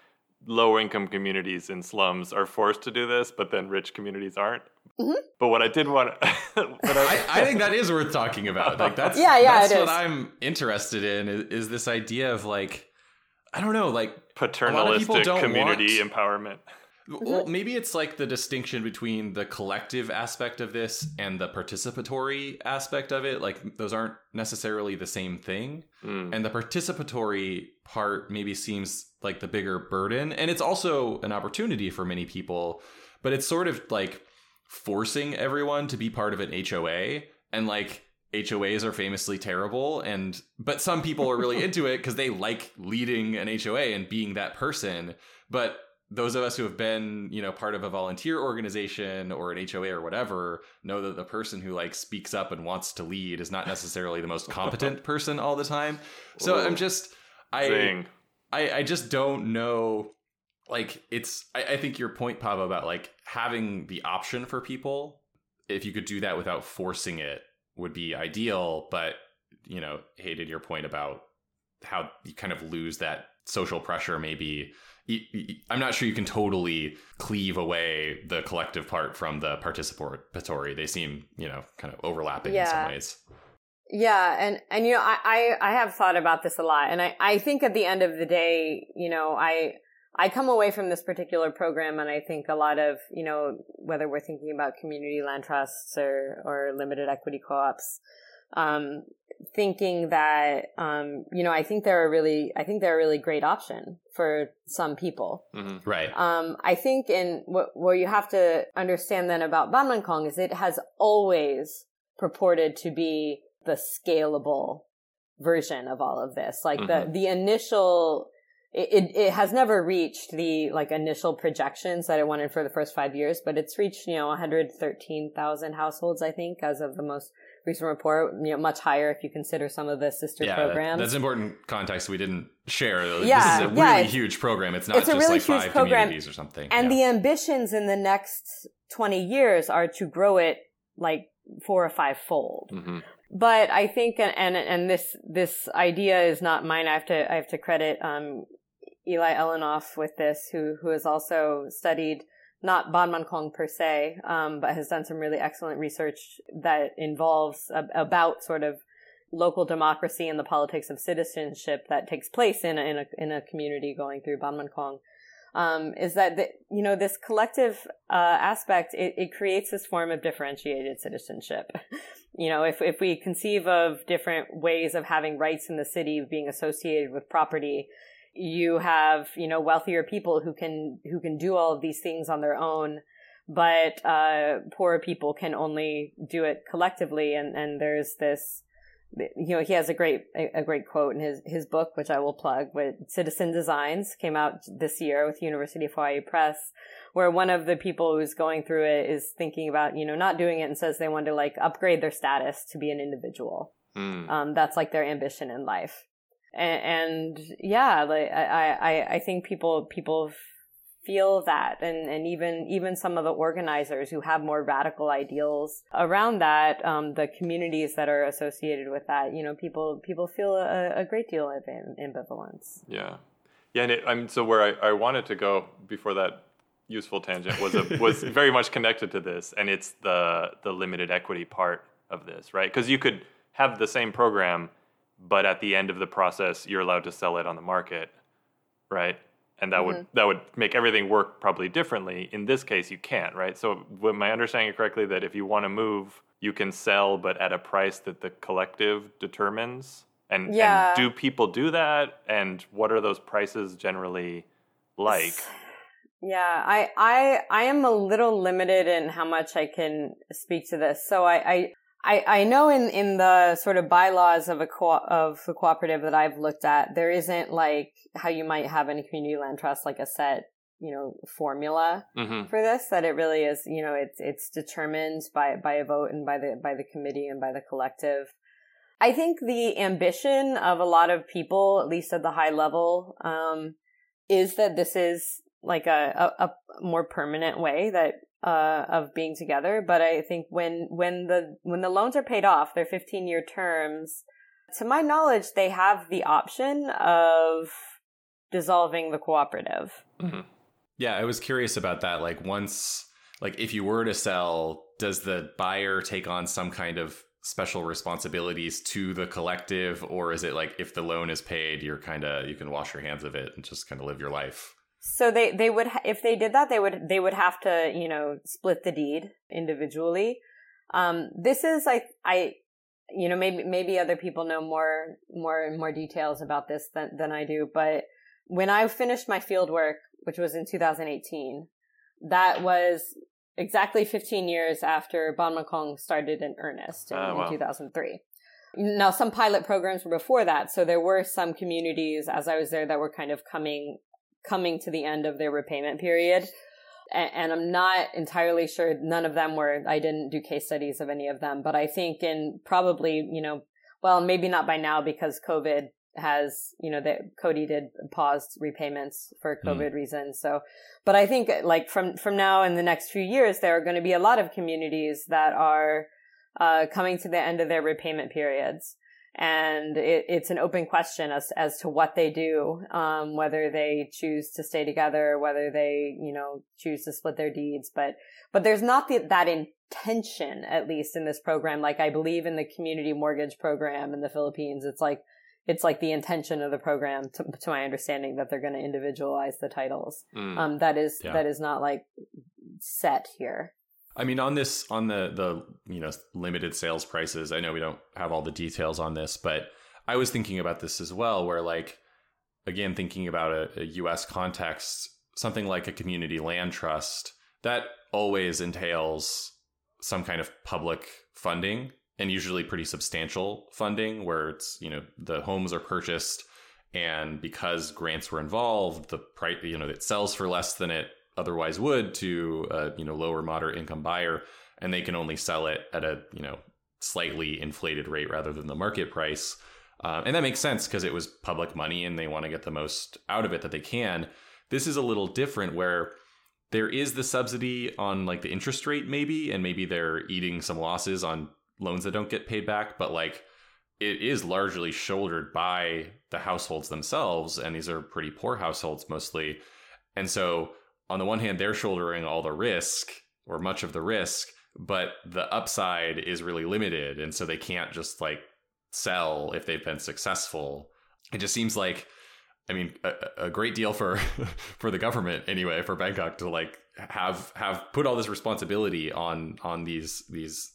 low income communities in slums are forced to do this, but then rich communities aren't. Mm-hmm. But what I did want I think that is worth talking about. Like, that's that's what I'm interested in is this idea of, like, I don't know, like, paternalistic community empowerment. Well, maybe it's like the distinction between the collective aspect of this and the participatory aspect of it. Like, those aren't necessarily the same thing. Mm. And the participatory part maybe seems like the bigger burden. And it's also an opportunity for many people, but it's sort of like forcing everyone to be part of an HOA. And, like, HOAs are famously terrible. But some people are really into it because they like leading an HOA and being that person. But those of us who have been, you know, part of a volunteer organization or an HOA or whatever know that the person who, like, speaks up and wants to lead is not necessarily the most competent person all the time. So I just don't know. Like, I think your point, Paavo, about, like, having the option for people, if you could do that without forcing it, would be ideal. But, you know, hated your point about how you kind of lose that social pressure maybe. I'm not sure you can totally cleave away the collective part from the participatory. They seem, you know, kind of overlapping in some ways. Yeah. And you know, I have thought about this a lot. And I think at the end of the day, you know, I come away from this particular program, and I think a lot of, you know, whether we're thinking about community land trusts or limited equity co-ops, thinking that, you know, I think they're a really great option for some people. Mm-hmm. Right. I think in what you have to understand then about Ban Mankong is it has always purported to be the scalable version of all of this. Like mm-hmm. the initial, it has never reached the like initial projections that it wanted for the first 5 years, but it's reached, 113,000 households, I think, as of the most recent report, much higher if you consider some of the sister programs. That's important context we didn't share. Yeah, this is a really huge program. It's not just really like 5 communities or something. And the ambitions in the next 20 years are to grow it like 4 or 5-fold. Mm-hmm. But I think, and this idea is not mine. I have to credit Eli Elinoff with this, who has also studied not Ban Mankong per se, but has done some really excellent research that involves about sort of local democracy and the politics of citizenship that takes place in a community going through Ban Mankong. Is that this collective aspect, it creates this form of differentiated citizenship. If we conceive of different ways of having rights in the city being associated with property, you have, wealthier people who can do all of these things on their own, but poorer people can only do it collectively. And there's this, he has a great quote in his book, which I will plug, with Citizen Designs, came out this year with University of Hawaii Press, where one of the people who's going through it is thinking about, not doing it, and says they want to like upgrade their status to be an individual. Mm. That's like their ambition in life. I think people feel that, and even some of the organizers who have more radical ideals around that, the communities that are associated with that, people feel a great deal of ambivalence. Yeah, yeah, and so where I wanted to go before that useful tangent was very much connected to this, and it's the limited equity part of this, right? Because you could have the same program, but at the end of the process, you're allowed to sell it on the market, right? And that mm-hmm. would make everything work probably differently. In this case, you can't, right? So am I understanding it correctly that if you want to move, you can sell, but at a price that the collective determines? And do people do that? And what are those prices generally like? Yeah, I am a little limited in how much I can speak to this. So I know in the sort of bylaws of the cooperative that I've looked at, there isn't like how you might have in a community land trust, like a set, formula mm-hmm. for this, that it really is, it's determined by a vote and by the committee and by the collective. I think the ambition of a lot of people, at least at the high level, is that this is like a more permanent way that of being together. But I think when the loans are paid off, they're 15-year terms. To my knowledge, they have the option of dissolving the cooperative. Mm-hmm. Yeah, I was curious about that. Like once, like if you were to sell, does the buyer take on some kind of special responsibilities to the collective, or is it like if the loan is paid, you can wash your hands of it and just kind of live your life? So they would, if they did that, they would have to, split the deed individually. This is, maybe other people know more details about this than I do. But when I finished my field work, which was in 2018, that was exactly 15 years after Ban Mankong started in earnest in 2003. Now, some pilot programs were before that. So there were some communities as I was there that were kind of coming to the end of their repayment period. And I'm not entirely sure, none of them were, I didn't do case studies of any of them, but I think in probably, well, maybe not by now because COVID has, that CODI did pause repayments for COVID reasons. So, but I think like from now in the next few years, there are going to be a lot of communities that are coming to the end of their repayment periods. And it's an open question as to what they do, whether they choose to stay together, whether they, choose to split their deeds. But there's not that intention, at least in this program. Like I believe in the community mortgage program in the Philippines, it's like the intention of the program, to my understanding, that they're going to individualize the titles. That is not like set here. I mean, on this, on the limited sales prices, I know we don't have all the details on this, but I was thinking about this as well, where like, again, thinking about a U.S. context, something like a community land trust, that always entails some kind of public funding, and usually pretty substantial funding, where it's, you know, the homes are purchased, and because grants were involved, the price, you know, it sells for less than it otherwise would to a, you know, lower moderate income buyer, and they can only sell it at a, you know, slightly inflated rate rather than the market price. And that makes sense because it was public money and they want to get the most out of it that they can. This is a little different where there is the subsidy on like the interest rate maybe, and maybe they're eating some losses on loans that don't get paid back, but like it is largely shouldered by the households themselves. And these are pretty poor households mostly. And so on the one hand, they're shouldering all the risk or much of the risk, but the upside is really limited. And so they can't just like sell if they've been successful. It just seems like, I mean, a great deal for for the government anyway, for Bangkok to like have put all this responsibility on these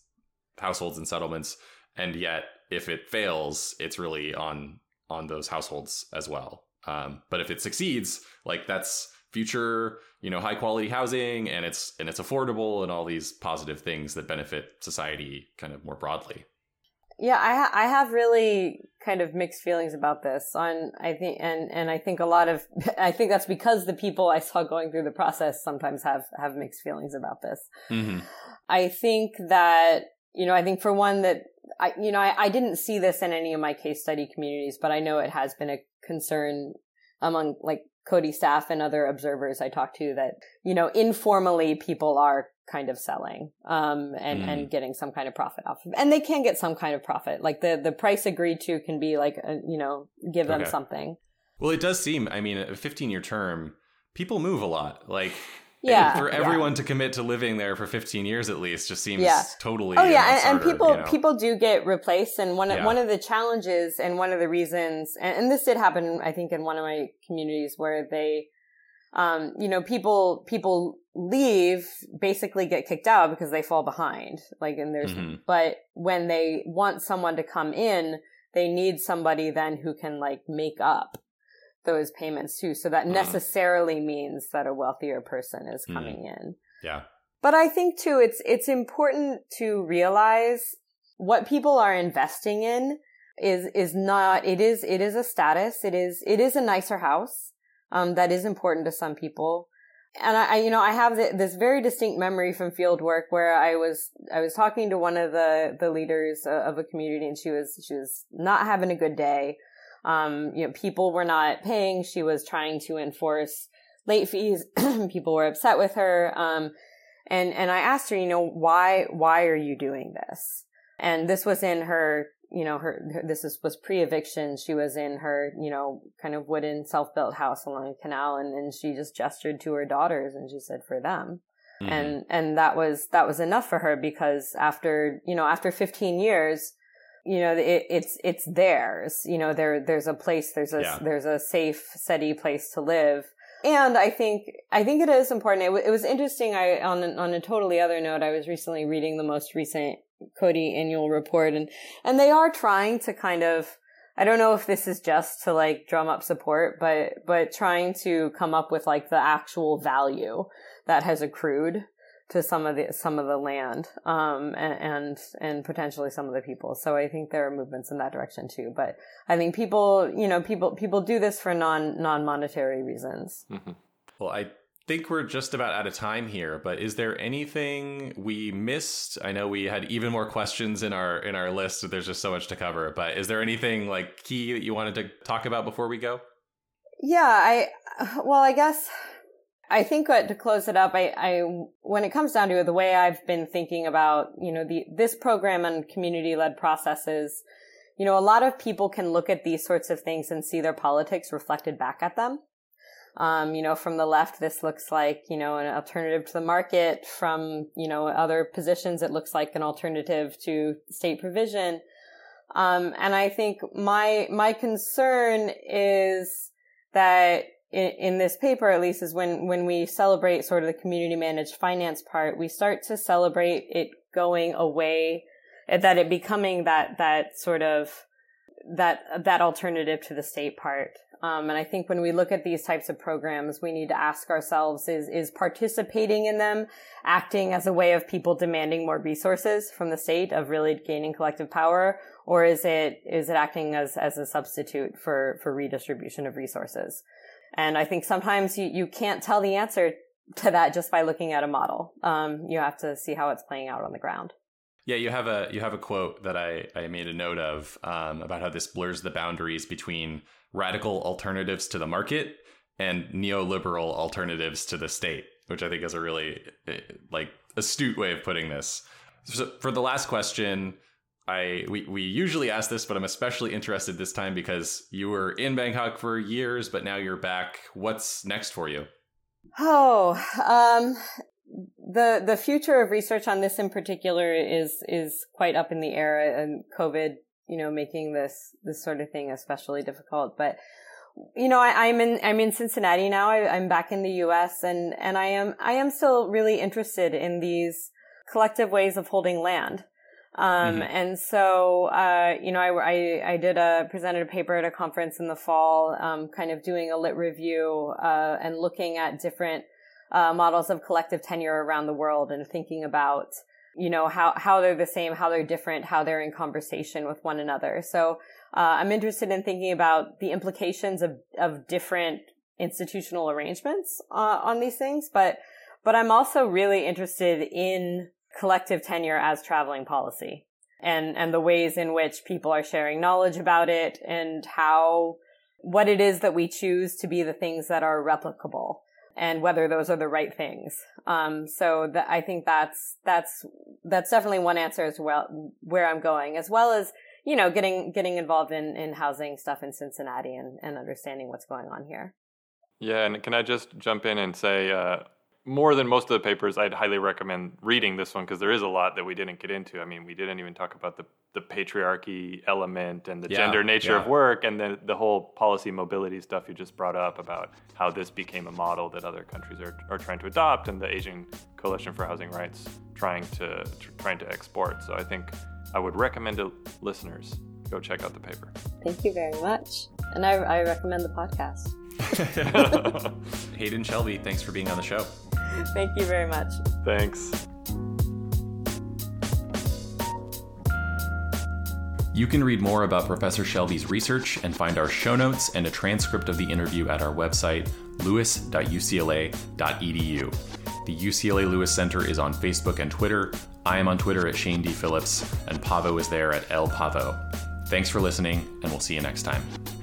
households and settlements. And yet if it fails, it's really on those households as well. But if it succeeds, like that's future, you know, high quality housing, and it's affordable and all these positive things that benefit society kind of more broadly. Yeah, I have really kind of mixed feelings about this. I think that's because the people I saw going through the process sometimes have mixed feelings about this. Mm-hmm. I think that, you know, I think for one that I didn't see this in any of my case study communities, but I know it has been a concern among like CODI staff and other observers I talked to that, you know, informally people are kind of selling and getting some kind of profit off of it. And they can get some kind of profit. Like the price agreed to can be like, give them something. Well, it does seem, I mean, a 15-year term, people move a lot. Like, yeah, for everyone to commit to living there for 15 years at least just seems totally. Oh yeah, and people do get replaced, and one of the challenges and one of the reasons, and this did happen, I think, in one of my communities where they, people leave, basically get kicked out because they fall behind. Like, and there's, but when they want someone to come in, they need somebody then who can like make up those payments too. So that necessarily means that a wealthier person is coming in. Yeah. But I think too, it's important to realize what people are investing in is not, it is a status. It is a nicer house. That is important to some people. And I have this very distinct memory from field work where I was talking to one of the leaders of a community, and she was not having a good day. People were not paying. She was trying to enforce late fees. People were upset with her. And I asked her, why are you doing this? And this was in her, this was pre-eviction. She was in her, kind of wooden self-built house along a canal. And she just gestured to her daughters and she said, for them. Mm-hmm. And that was enough for her, because after 15 years, it's theirs. There's a place, there's a safe, steady place to live. And I think it is important. It was interesting. On a totally other note, I was recently reading the most recent CODI annual report, and they are trying to kind of, I don't know if this is just to like drum up support, but trying to come up with like the actual value that has accrued to some of the land, and potentially some of the people. So I think there are movements in that direction too. But I think people do this for non-monetary reasons. Mm-hmm. Well, I think we're just about out of time here, but is there anything we missed? I know we had even more questions in our list. There's just so much to cover, but is there anything like key that you wanted to talk about before we go? Yeah, I think to close it up, I when it comes down to it, the way I've been thinking about, this program and community-led processes, a lot of people can look at these sorts of things and see their politics reflected back at them. From the left, this looks like, an alternative to the market. From, other positions, it looks like an alternative to state provision. And I think my concern is that in this paper, at least, is when we celebrate sort of the community managed finance part, we start to celebrate it going away, that it becoming that sort of that alternative to the state part. And I think when we look at these types of programs, we need to ask ourselves, is participating in them acting as a way of people demanding more resources from the state, of really gaining collective power, or is it acting as a substitute for redistribution of resources? And I think sometimes you can't tell the answer to that just by looking at a model. You have to see how it's playing out on the ground. Yeah, you have a quote that I made a note of about how this blurs the boundaries between radical alternatives to the market and neoliberal alternatives to the state, which I think is a really astute way of putting this. So for the last question, we usually ask this, but I'm especially interested this time because you were in Bangkok for years, but now you're back. What's next for you? Oh, the future of research on this in particular is quite up in the air, and COVID, making this sort of thing especially difficult. But I'm in Cincinnati now. I'm back in the U.S. and I am still really interested in these collective ways of holding land. Mm-hmm. And so, I presented a paper at a conference in the fall, kind of doing a lit review, and looking at different, models of collective tenure around the world and thinking about, how they're the same, how they're different, how they're in conversation with one another. So, I'm interested in thinking about the implications of different institutional arrangements, on these things, but I'm also really interested in collective tenure as traveling policy and the ways in which people are sharing knowledge about it and what it is that we choose to be the things that are replicable and whether those are the right things. So I think that's definitely one answer as well, where I'm going, as well as, getting involved in housing stuff in Cincinnati and understanding what's going on here. Yeah. And can I just jump in and say, more than most of the papers, I'd highly recommend reading this one because there is a lot that we didn't get into. I mean, we didn't even talk about the patriarchy element and the gender nature of work and then the whole policy mobility stuff you just brought up about how this became a model that other countries are trying to adopt and the Asian Coalition for Housing Rights trying to export. So I think I would recommend to listeners, go check out the paper. Thank you very much. And I recommend the podcast. Hayden Shelby, thanks for being on the show. Thank you very much. Thanks. You can read more about Professor Shelby's research and find our show notes and a transcript of the interview at our website, lewis.ucla.edu. The UCLA Lewis Center is on Facebook and Twitter. I am on Twitter at Shane D. Phillips, and Paavo is there at LPaavo. Thanks for listening, and we'll see you next time.